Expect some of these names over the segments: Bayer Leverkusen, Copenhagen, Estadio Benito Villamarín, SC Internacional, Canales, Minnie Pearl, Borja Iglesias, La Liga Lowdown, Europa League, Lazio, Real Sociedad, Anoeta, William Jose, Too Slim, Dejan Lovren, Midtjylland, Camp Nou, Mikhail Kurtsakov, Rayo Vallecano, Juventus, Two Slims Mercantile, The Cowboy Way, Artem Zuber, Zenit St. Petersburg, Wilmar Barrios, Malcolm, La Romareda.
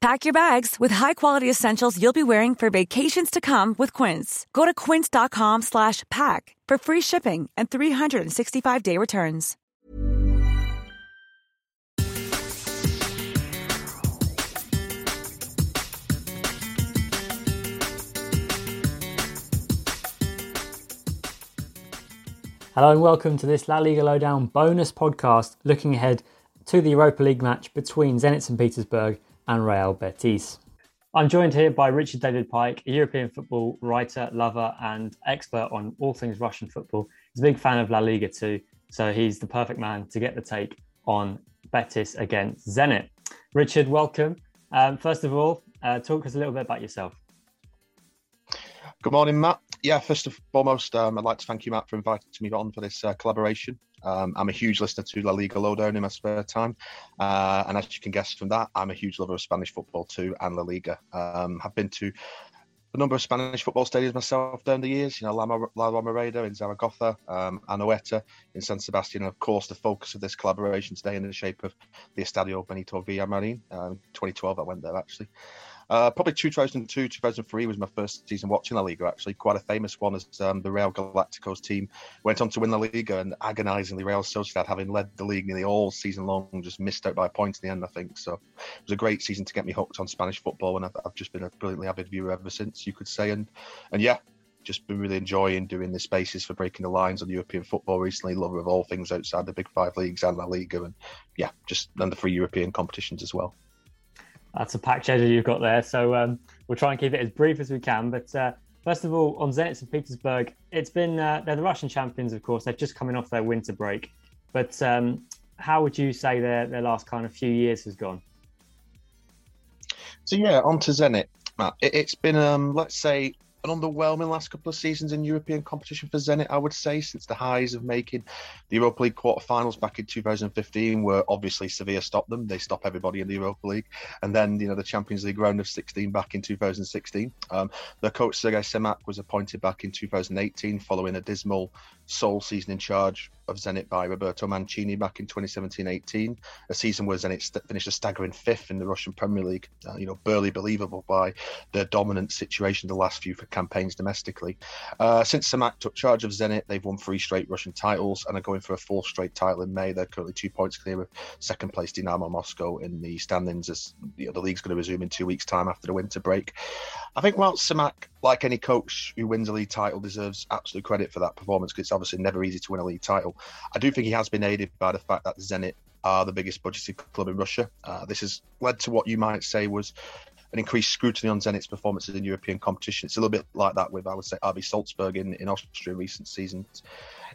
Pack your bags with high-quality essentials you'll be wearing for vacations to come with Quince. Go to quince.com/pack for free shipping and 365-day returns. Hello and welcome to this La Liga Lowdown bonus podcast looking ahead to the Europa League match between Zenit St. Petersburg and Real Betis. I'm joined here by Richard David Pike, a European football writer, lover and expert on all things Russian football. He's a big fan of La Liga too, so he's the perfect man to get the take on Betis against Zenit. Richard, welcome. First of all, talk us a little bit about yourself. Good morning, Matt. Yeah, first and foremost, I'd like to thank you, Matt, for inviting me on for this collaboration. I'm a huge listener to La Liga Lowdown in my spare time. And as you can guess from that, I'm a huge lover of Spanish football too and La Liga. I've been to a number of Spanish football stadiums myself down the years, you know, La Romareda in Zaragoza, Anoeta in San Sebastian. And of course, the focus of this collaboration today in the shape of the Estadio Benito Villamarín. 2012, I went there actually. Probably 2002, 2003 was my first season watching La Liga, actually. Quite a famous one as the Real Galacticos team went on to win La Liga, and agonisingly Real Sociedad, having led the league nearly all season long, just missed out by points in the end, I think. So it was a great season to get me hooked on Spanish football, and I've just been a brilliantly avid viewer ever since, you could say. And yeah, just been really enjoying doing the spaces for breaking the lines on European football recently, lover of all things outside the big five leagues and La Liga, and yeah, just under three European competitions as well. That's a packed schedule you've got there, so we'll try and keep it as brief as we can. But first of all, on Zenit St. Petersburg, it's been they're the Russian champions, of course. They're just coming off their winter break. But how would you say their last kind of few years has gone? So yeah, on to Zenit, Matt. It's been, let's say, an underwhelming last couple of seasons in European competition for Zenit, I would say, since the highs of making the Europa League quarterfinals back in 2015, where obviously Sevilla stopped them. They stop everybody in the Europa League. And then, you know, the Champions League round of 16 back in 2016. Their coach, Sergei Semak, was appointed back in 2018 following a dismal sole season in charge of Zenit by Roberto Mancini back in 2017-18, a season where Zenit finished a staggering fifth in the Russian Premier League, barely believable by their dominant situation the last few campaigns domestically. Since Semak took charge of Zenit, they've won three straight Russian titles and are going for a fourth straight title in May. They're currently 2 points clear of second place Dynamo Moscow in the standings, as you know, the league's going to resume in 2 weeks' time after the winter break. I think while Semak, like any coach who wins a league title, deserves absolute credit for that performance, because it's obviously never easy to win a league title, I do think he has been aided by the fact that Zenit are the biggest budgeted club in Russia. This has led to what you might say was an increased scrutiny on Zenit's performances in European competition. It's a little bit like that with, I would say, RB Salzburg in Austria in recent seasons.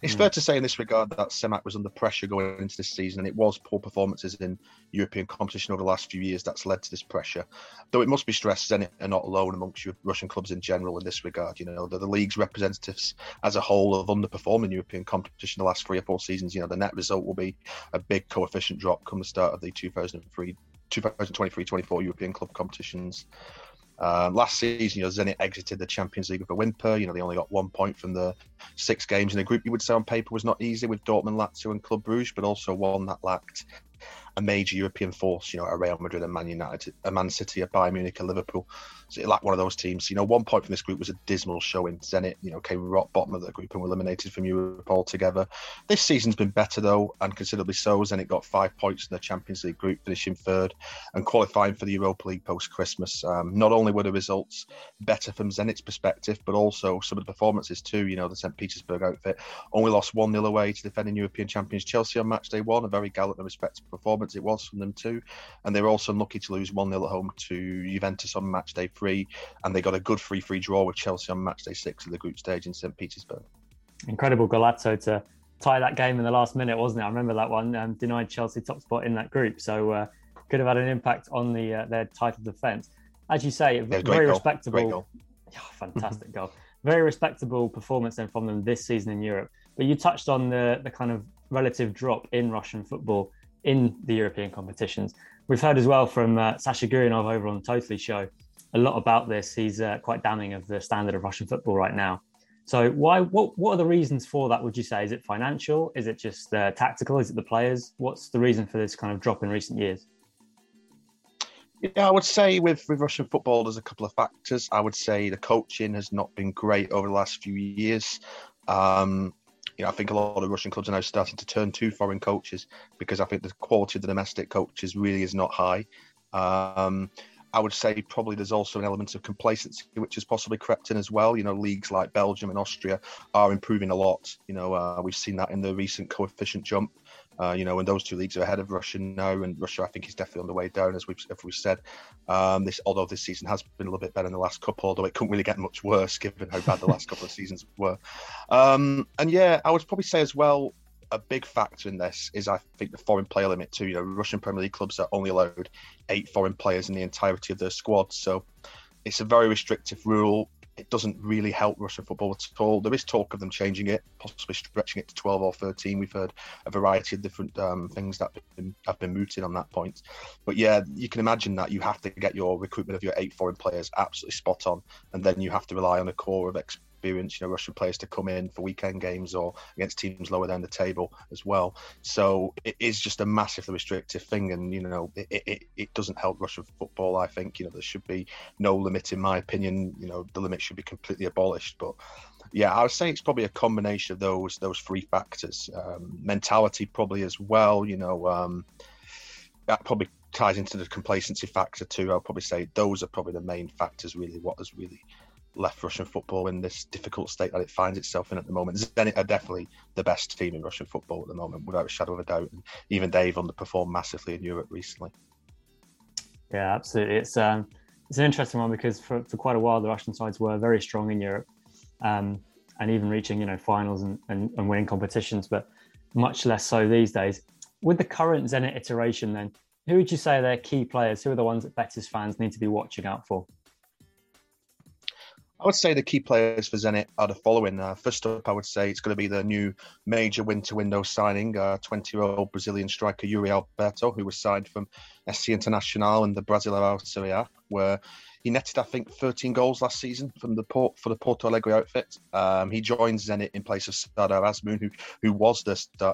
It's fair to say in this regard that Semak was under pressure going into this season, and it was poor performances in European competition over the last few years that's led to this pressure. Though it must be stressed, Zenit are not alone amongst Russian clubs in general in this regard. You know, the league's representatives as a whole have underperformed in European competition the last 3 or 4 seasons. You know, the net result will be a big coefficient drop come the start of the 2023-24 European club competitions. Last season, Zenit exited the Champions League with a whimper. They only got 1 point from the 6 games in a group you would say on paper was not easy, with Dortmund, Lazio and Club Brugge, but also one that lacked a major European force, you know, a Real Madrid, a Man United, a Man City, a Bayern Munich, a Liverpool. So it lacked one of those teams. You know, 1 point from this group was a dismal showing. Zenit, you know, came rock bottom of the group and were eliminated from Europe altogether. This season's been better though, and considerably so. Zenit got 5 points in the Champions League group, finishing third and qualifying for the Europa League post-Christmas. Not only were the results better from Zenit's perspective, but also some of the performances too. You know, the St. Petersburg outfit only lost 1-0 away to defending European champions Chelsea on match day one. A very gallant and respectable performance it was from them too. And they were also unlucky to lose 1-0 at home to Juventus on match day three, and they got a good 3-3 draw with Chelsea on match day six of the group stage in St. Petersburg. Incredible Galazzo to tie that game in the last minute, wasn't it? I remember that one. Denied Chelsea top spot in that group, so could have had an impact on the their title defence. As you say, very respectable, fantastic goal. Very respectable performance then from them this season in Europe. But you touched on the kind of relative drop in Russian football in the European competitions. We've heard as well from Sasha Gurionov over on Totally Show a lot about this. He's quite damning of the standard of Russian football right now. So why? What are the reasons for that, would you say? Is it financial? Is it just tactical? Is it the players? What's the reason for this kind of drop in recent years? Yeah, I would say with Russian football, there's a couple of factors. I would say the coaching has not been great over the last few years. You know, I think a lot of Russian clubs are now starting to turn to foreign coaches because I think the quality of the domestic coaches really is not high. I would say probably there's also an element of complacency which has possibly crept in as well. You know, leagues like Belgium and Austria are improving a lot. You know, we've seen that in the recent coefficient jump. You know, and those two leagues are ahead of Russia now, and Russia, I think, is definitely on the way down, as we've said. Although this season has been a little bit better than the last couple, although it couldn't really get much worse given how bad the last couple of seasons were. And yeah, I would probably say as well, a big factor in this is, I think, the foreign player limit too. You know, Russian Premier League clubs are only allowed 8 foreign players in the entirety of their squad, so it's a very restrictive rule. It doesn't really help Russian football at all. There is talk of them changing it, possibly stretching it to 12 or 13. We've heard a variety of different things that have been mooted on that point. But yeah, you can imagine that you have to get your recruitment of your 8 foreign players absolutely spot on, and then you have to rely on a core of experience, you know, Russian players to come in for weekend games or against teams lower down the table as well. So it is just a massively restrictive thing, and you know, it doesn't help Russian football. I think, you know, there should be no limit, in my opinion. You know, the limit should be completely abolished. But yeah, I would say it's probably a combination of those three factors. Mentality probably as well. You know, that probably ties into the complacency factor too. I'll probably say those are probably the main factors. Really, what has really left Russian football in this difficult state that it finds itself in at the moment. Zenit are definitely the best team in Russian football at the moment, without a shadow of a doubt. And even they've underperformed massively in Europe recently. Yeah, absolutely. It's an interesting one because for quite a while, the Russian sides were very strong in Europe, and even reaching, you know, finals and winning competitions, but much less so these days. With the current Zenit iteration then, who would you say are their key players? Who are the ones that Betis fans need to be watching out for? I would say the key players for Zenit are the following. First up, I would say it's going to be the new major winter window signing, 20-year-old Brazilian striker Yuri Alberto, who was signed from SC Internacional in the Brasileirão Serie A, where he netted, I think, 13 goals last season for the Porto Alegre outfit. He joins Zenit in place of Sardar Azmoun, who was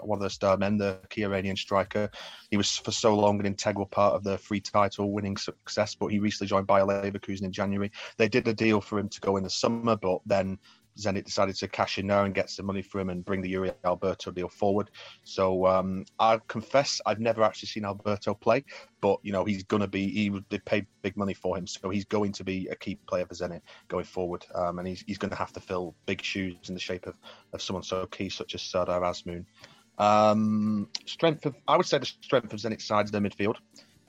one of the star men, the key Iranian striker. He was for so long an integral part of their free title winning success, but he recently joined Bayer Leverkusen in January. They did a deal for him to go in the summer, but then Zenit decided to cash in there and get some money for him and bring the Yuri Alberto deal forward. So I confess I've never actually seen Alberto play, but you know, they paid big money for him, so he's going to be a key player for Zenit going forward, and he's going to have to fill big shoes in the shape of someone so key such as Sardar Azmoun. I would say the strength of Zenit's side is their midfield.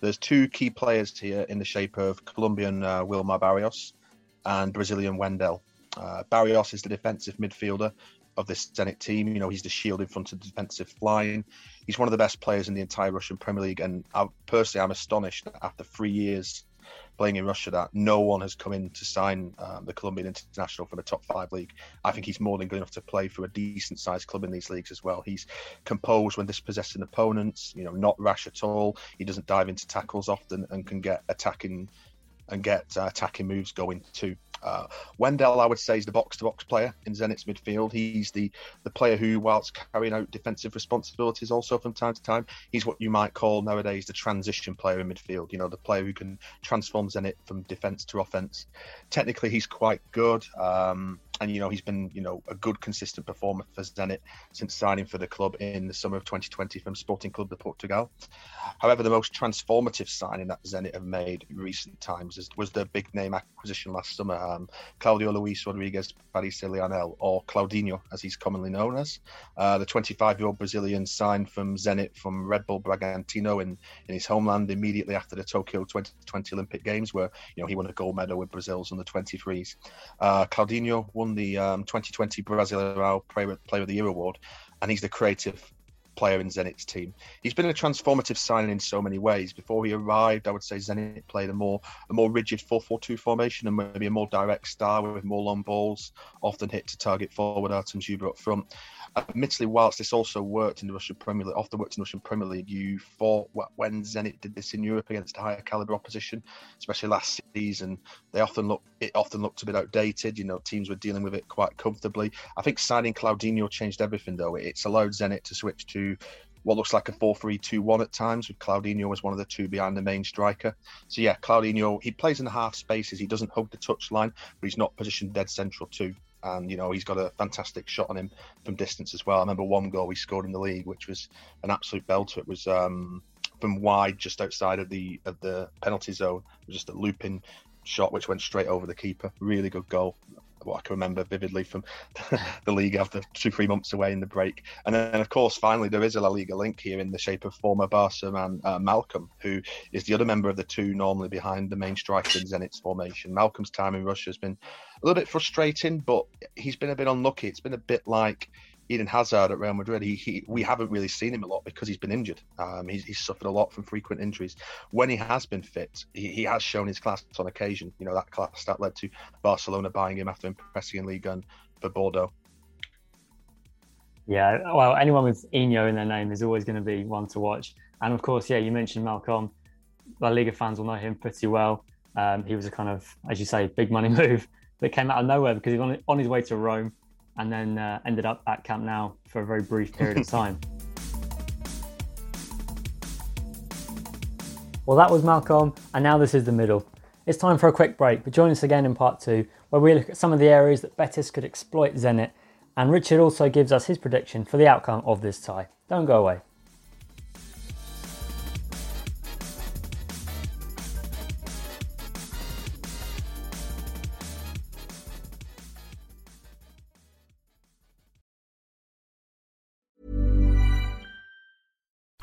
There's two key players here in the shape of Colombian Wilmar Barrios and Brazilian Wendell. Barrios is the defensive midfielder of this Zenit team. You know, he's the shield in front of the defensive line. He's one of the best players in the entire Russian Premier League, and I'm astonished that after 3 years playing in Russia that no one has come in to sign the Colombian international from the top 5 league. I think he's more than good enough to play for a decent-sized club in these leagues as well. He's composed when dispossessing opponents, you know, not rash at all. He doesn't dive into tackles often and can get attacking and get attacking moves going too. Wendell, I would say, is the box-to-box player in Zenit's midfield. He's the player who, whilst carrying out defensive responsibilities also from time to time, he's what you might call nowadays the transition player in midfield, you know, the player who can transform Zenit from defence to offence. Technically, he's quite good. And, you know, he's been, you know, a good, consistent performer for Zenit since signing for the club in the summer of 2020 from Sporting Club de Portugal. However, the most transformative signing that Zenit have made in recent times was their big-name acquisition last summer, Claudio Luis Rodriguez Pariselanel, or Claudinho, as he's commonly known as. The 25-year-old Brazilian signed from Zenit from Red Bull Bragantino in his homeland immediately after the Tokyo 2020 Olympic Games, where, you know, he won a gold medal with Brazil's under-23s. Claudinho won the 2020 Brasileirão Player of the Year award, and he's the creative player in Zenit's team. He's been a transformative signing in so many ways. Before he arrived, I would say Zenit played a more rigid 4-4-2 formation and maybe a more direct style with more long balls, often hit to target forward Artem Zuber up front. Admittedly, whilst this also worked in the Russian Premier League, you thought when Zenit did this in Europe against higher calibre opposition, especially last season, it often looked a bit outdated. You know, teams were dealing with it quite comfortably. I think signing Claudinho changed everything, though. It's allowed Zenit to switch to what looks like a 4-3-2-1 at times, with Claudinho as one of the two behind the main striker. So yeah, Claudinho, he plays in the half spaces. He doesn't hug the touchline, but he's not positioned dead central too. And, you know, he's got a fantastic shot on him from distance as well. I remember one goal he scored in the league, which was an absolute belter. It was from wide, just outside of the penalty zone. It was just a looping shot which went straight over the keeper. Really good goal. What I can remember vividly from the league after 2-3 months away in the break. And then, of course, finally, there is a La Liga link here in the shape of former Barca man Malcolm, who is the other member of the two normally behind the main striker in Zenit's formation. Malcolm's time in Russia has been a little bit frustrating, but he's been a bit unlucky. It's been a bit like Eden Hazard at Real Madrid. We haven't really seen him a lot because he's been injured. He's suffered a lot from frequent injuries. When he has been fit, he has shown his class on occasion. You know, that class that led to Barcelona buying him after impressing in Ligue 1 for Bordeaux. Yeah, well, anyone with Inho in their name is always going to be one to watch. And of course, yeah, you mentioned Malcolm. La Liga fans will know him pretty well. He was a kind of, as you say, big money move that came out of nowhere because he was on his way to Rome, and then ended up at Camp Nou for a very brief period of time. Well, that was Malcolm, and now this is the middle. It's time for a quick break, but join us again in part two, where we look at some of the areas that Betis could exploit Zenit, and Richard also gives us his prediction for the outcome of this tie. Don't go away.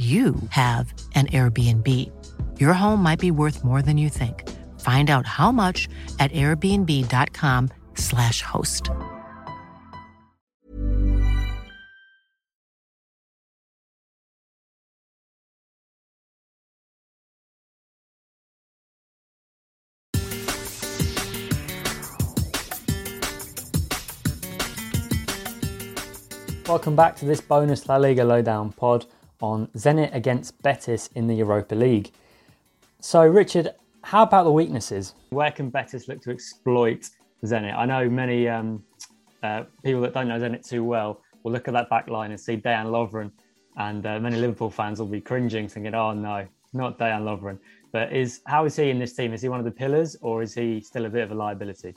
you have an Airbnb. Your home might be worth more than you think. Find out how much at airbnb.com/host. Welcome back to this bonus La Liga Lowdown pod on Zenit against Betis in the Europa League. So Richard, how about the weaknesses? Where can Betis look to exploit Zenit? I know many people that don't know Zenit too well will look at that back line and see Dejan Lovren, and many Liverpool fans will be cringing thinking, oh no, not Dejan Lovren. But how is he in this team? Is he one of the pillars or is he still a bit of a liability?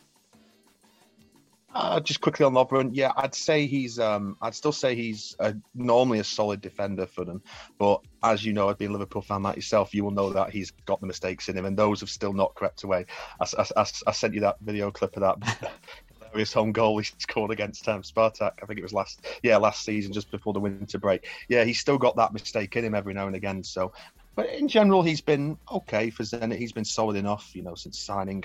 Just quickly on Lovren, yeah, I'd say he's. I'd still say he's normally a solid defender for them, but as you know, I've been a Liverpool fan like yourself. You will know that he's got the mistakes in him, and those have still not crept away. I sent you that video clip of that his home goal he scored against Spartak. I think it was last season, just before the winter break. Yeah, he's still got that mistake in him every now and again. So. But in general, he's been okay for Zenit. He's been solid enough, since signing.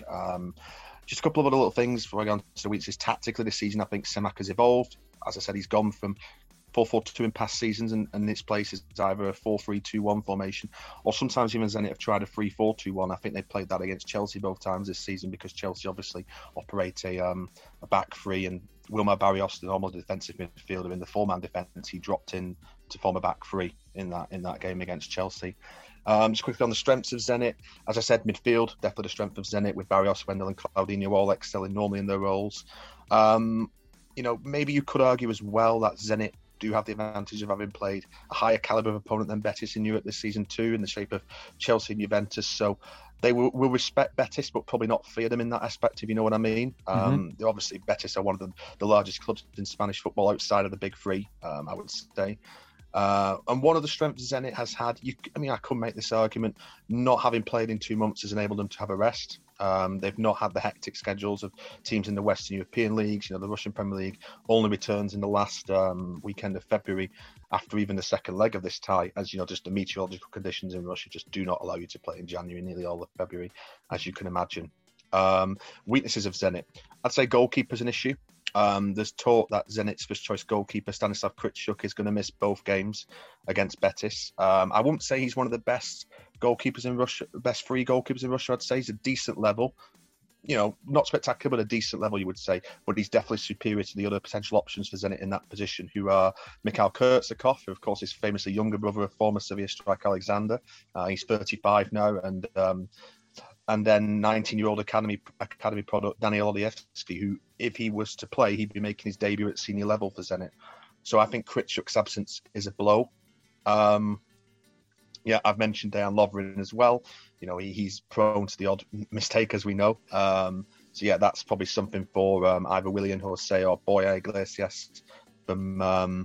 Just a couple of other little things before I go on to the weeks is tactically this season, I think Semak has evolved. As I said, he's gone from 4-4-2 in past seasons, and this place is either a 4-3-2-1 formation, or sometimes even Zenit have tried a 3-4-2-1. I think they played that against Chelsea both times this season because Chelsea obviously operate a back three, and Wilmar Barrios, the normal defensive midfielder in the four-man defence, he dropped in to form a back three in that game against Chelsea. Just quickly on the strengths of Zenit, as I said, midfield, definitely the strength of Zenit with Barrios, Wendell and Claudinho all excelling normally in their roles. Maybe you could argue as well that Zenit do have the advantage of having played a higher calibre of opponent than Betis in Europe this season too, in the shape of Chelsea and Juventus. So they will respect Betis, but probably not fear them in that aspect, if you know what I mean. Obviously, Betis are one of the largest clubs in Spanish football outside of the big three, I would say. And one of the strengths Zenit has had, I could make this argument, not having played in 2 months has enabled them to have a rest. They've not had the hectic schedules of teams in the Western European leagues. The Russian Premier League only returns in the last weekend of February after even the second leg of this tie, as just the meteorological conditions in Russia just do not allow you to play in January, nearly all of February, as you can imagine. Weaknesses of Zenit. I'd say goalkeeper's an issue. There's talk that Zenit's first-choice goalkeeper, Stanislav Kritschuk, is going to miss both games against Betis. I wouldn't say he's one of the best goalkeepers in Russia, best free goalkeepers in Russia, I'd say. He's a decent level. Not spectacular, but a decent level, you would say. But he's definitely superior to the other potential options for Zenit in that position, who are Mikhail Kurtsakov, who, of course, is famously younger brother of former Sevilla striker Alexander. He's 35 now, and then 19-year-old academy product Daniel Olievsky, who, if he was to play, he'd be making his debut at senior level for Zenit. So I think Kritschuk's absence is a blow. I've mentioned Dejan Lovren as well. He's prone to the odd mistake, as we know. That's probably something for either William Jose or Boyer Iglesias from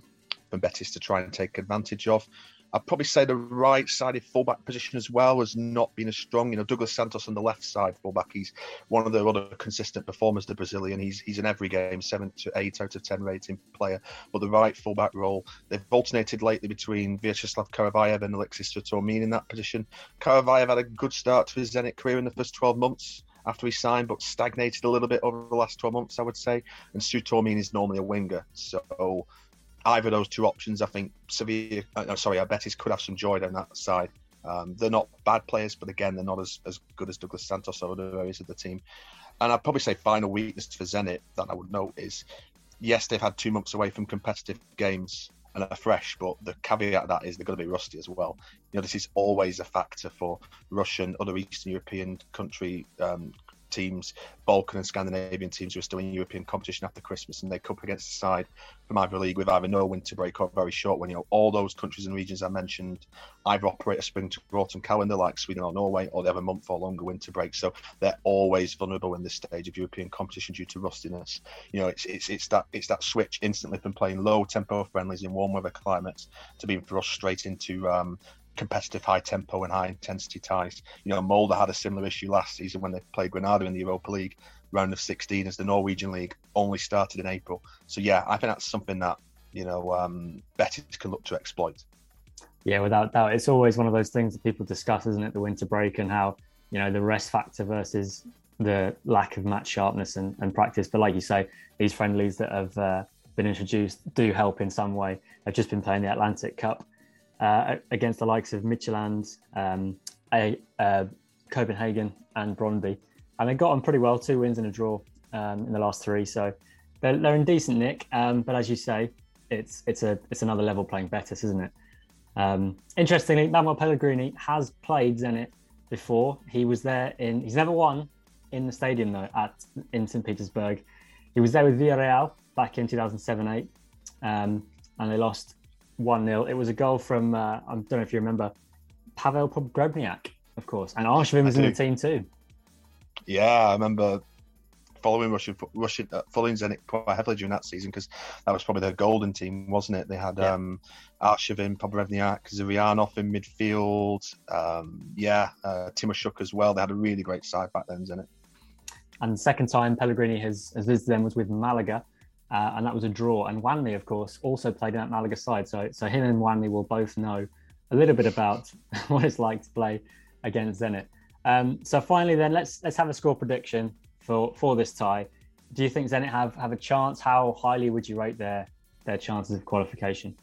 Betis to try and take advantage of. I'd probably say the right-sided fullback position as well has not been as strong. Douglas Santos on the left-side fullback, he's one of the other consistent performers, the Brazilian. He's in every game, 7 to 8 out of 10 rating player. But the right fullback role, they've alternated lately between Vyacheslav Karavaev and Alexis Sutormin in that position. Karavaev had a good start to his Zenit career in the first 12 months after he signed, but stagnated a little bit over the last 12 months, I would say. And Sutormin is normally a winger, so either of those two options, I think Betis could have some joy down that side. They're not bad players, but again, they're not as good as Douglas Santos or other areas of the team. And I'd probably say final weakness for Zenit that I would note is, yes, they've had 2 months away from competitive games and are fresh, but the caveat of that is they're going to be rusty as well. This is always a factor for Russian, other Eastern European country teams, Balkan and Scandinavian teams who are still in European competition after Christmas, and they come against the side from either league with either no winter break or very short one. All those countries and regions I mentioned either operate a spring to autumn calendar like Sweden or Norway, or they have a month or longer winter break, so they're always vulnerable in this stage of European competition due to rustiness. It's that switch instantly from playing low tempo friendlies in warm weather climates to being thrust straight into competitive high tempo and high intensity ties. Molde had a similar issue last season when they played Granada in the Europa League round of 16, as the Norwegian league only started in April. So yeah, I think that's something that Betis can look to exploit. Yeah, without doubt, it's always one of those things that people discuss, isn't it? The winter break and how the rest factor versus the lack of match sharpness and practice. But like you say, these friendlies that have been introduced do help in some way. I've just been playing the Atlantic Cup against the likes of Midtjylland, Copenhagen and Brøndby. And they got on pretty well, 2 wins and a draw in the last 3. So they're in decent nick. But as you say, it's another level playing Betis, isn't it? Interestingly, Manuel Pellegrini has played Zenit before. He was there in. He's never won in the stadium though in St. Petersburg. He was there with Villarreal back in 2007-8, and they lost 1-0. It was a goal from I don't know if you remember, Pavel Pogrebniak, of course, and Arshavin was in the team too. Yeah, I remember following following Zenit quite heavily during that season because that was probably their golden team, wasn't it? They had Arshavin, Pogrebniak, Zirianov in midfield. Timoshuk as well. They had a really great side back then, Zenit. And the second time Pellegrini has visited them was with Malaga, and that was a draw. And Wanley, of course, also played in that Malaga side. So him and Wanley will both know a little bit about what it's like to play against Zenit. So finally, then let's have a score prediction for this tie. Do you think Zenit have a chance? How highly would you rate their chances of qualification?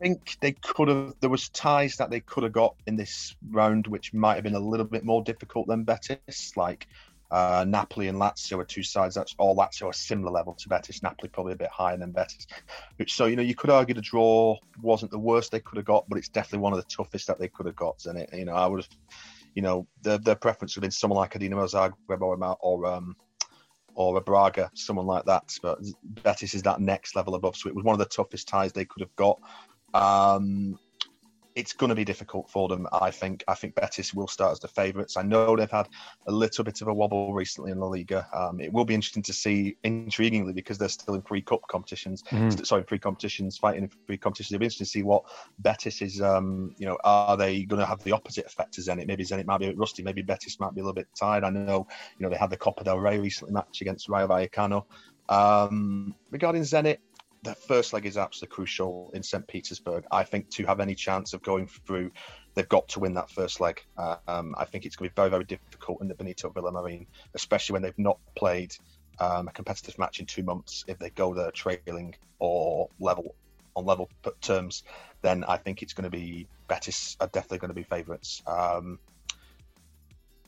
I think they could have. There was ties that they could have got in this round, which might have been a little bit more difficult than Betis. Like Napoli and Lazio are two sides that's all Lazio are similar level to Betis. Napoli probably a bit higher than Betis. So you could argue the draw wasn't the worst they could have got, but it's definitely one of the toughest that they could have got. And I would have, their preference would have been someone like a Dinamo Zagreb or a Braga, someone like that. But Betis is that next level above, so it was one of the toughest ties they could have got. It's going to be difficult for them, I think. I think Betis will start as the favourites. I know they've had a little bit of a wobble recently in La Liga. It will be interesting to see, intriguingly, because they're still in pre-competitions. It'll be interesting to see what Betis is, are they going to have the opposite effect to Zenit? Maybe Zenit might be a bit rusty. Maybe Betis might be a little bit tired. I know, they had the Copa del Rey recently match against Rayo Vallecano. Regarding Zenit, the first leg is absolutely crucial in St. Petersburg. I think to have any chance of going through, they've got to win that first leg. I think it's going to be very, very difficult in the Benito Villamarín, especially when they've not played a competitive match in 2 months. If they go there trailing or on level terms, then I think it's going to be Betis are definitely going to be favourites.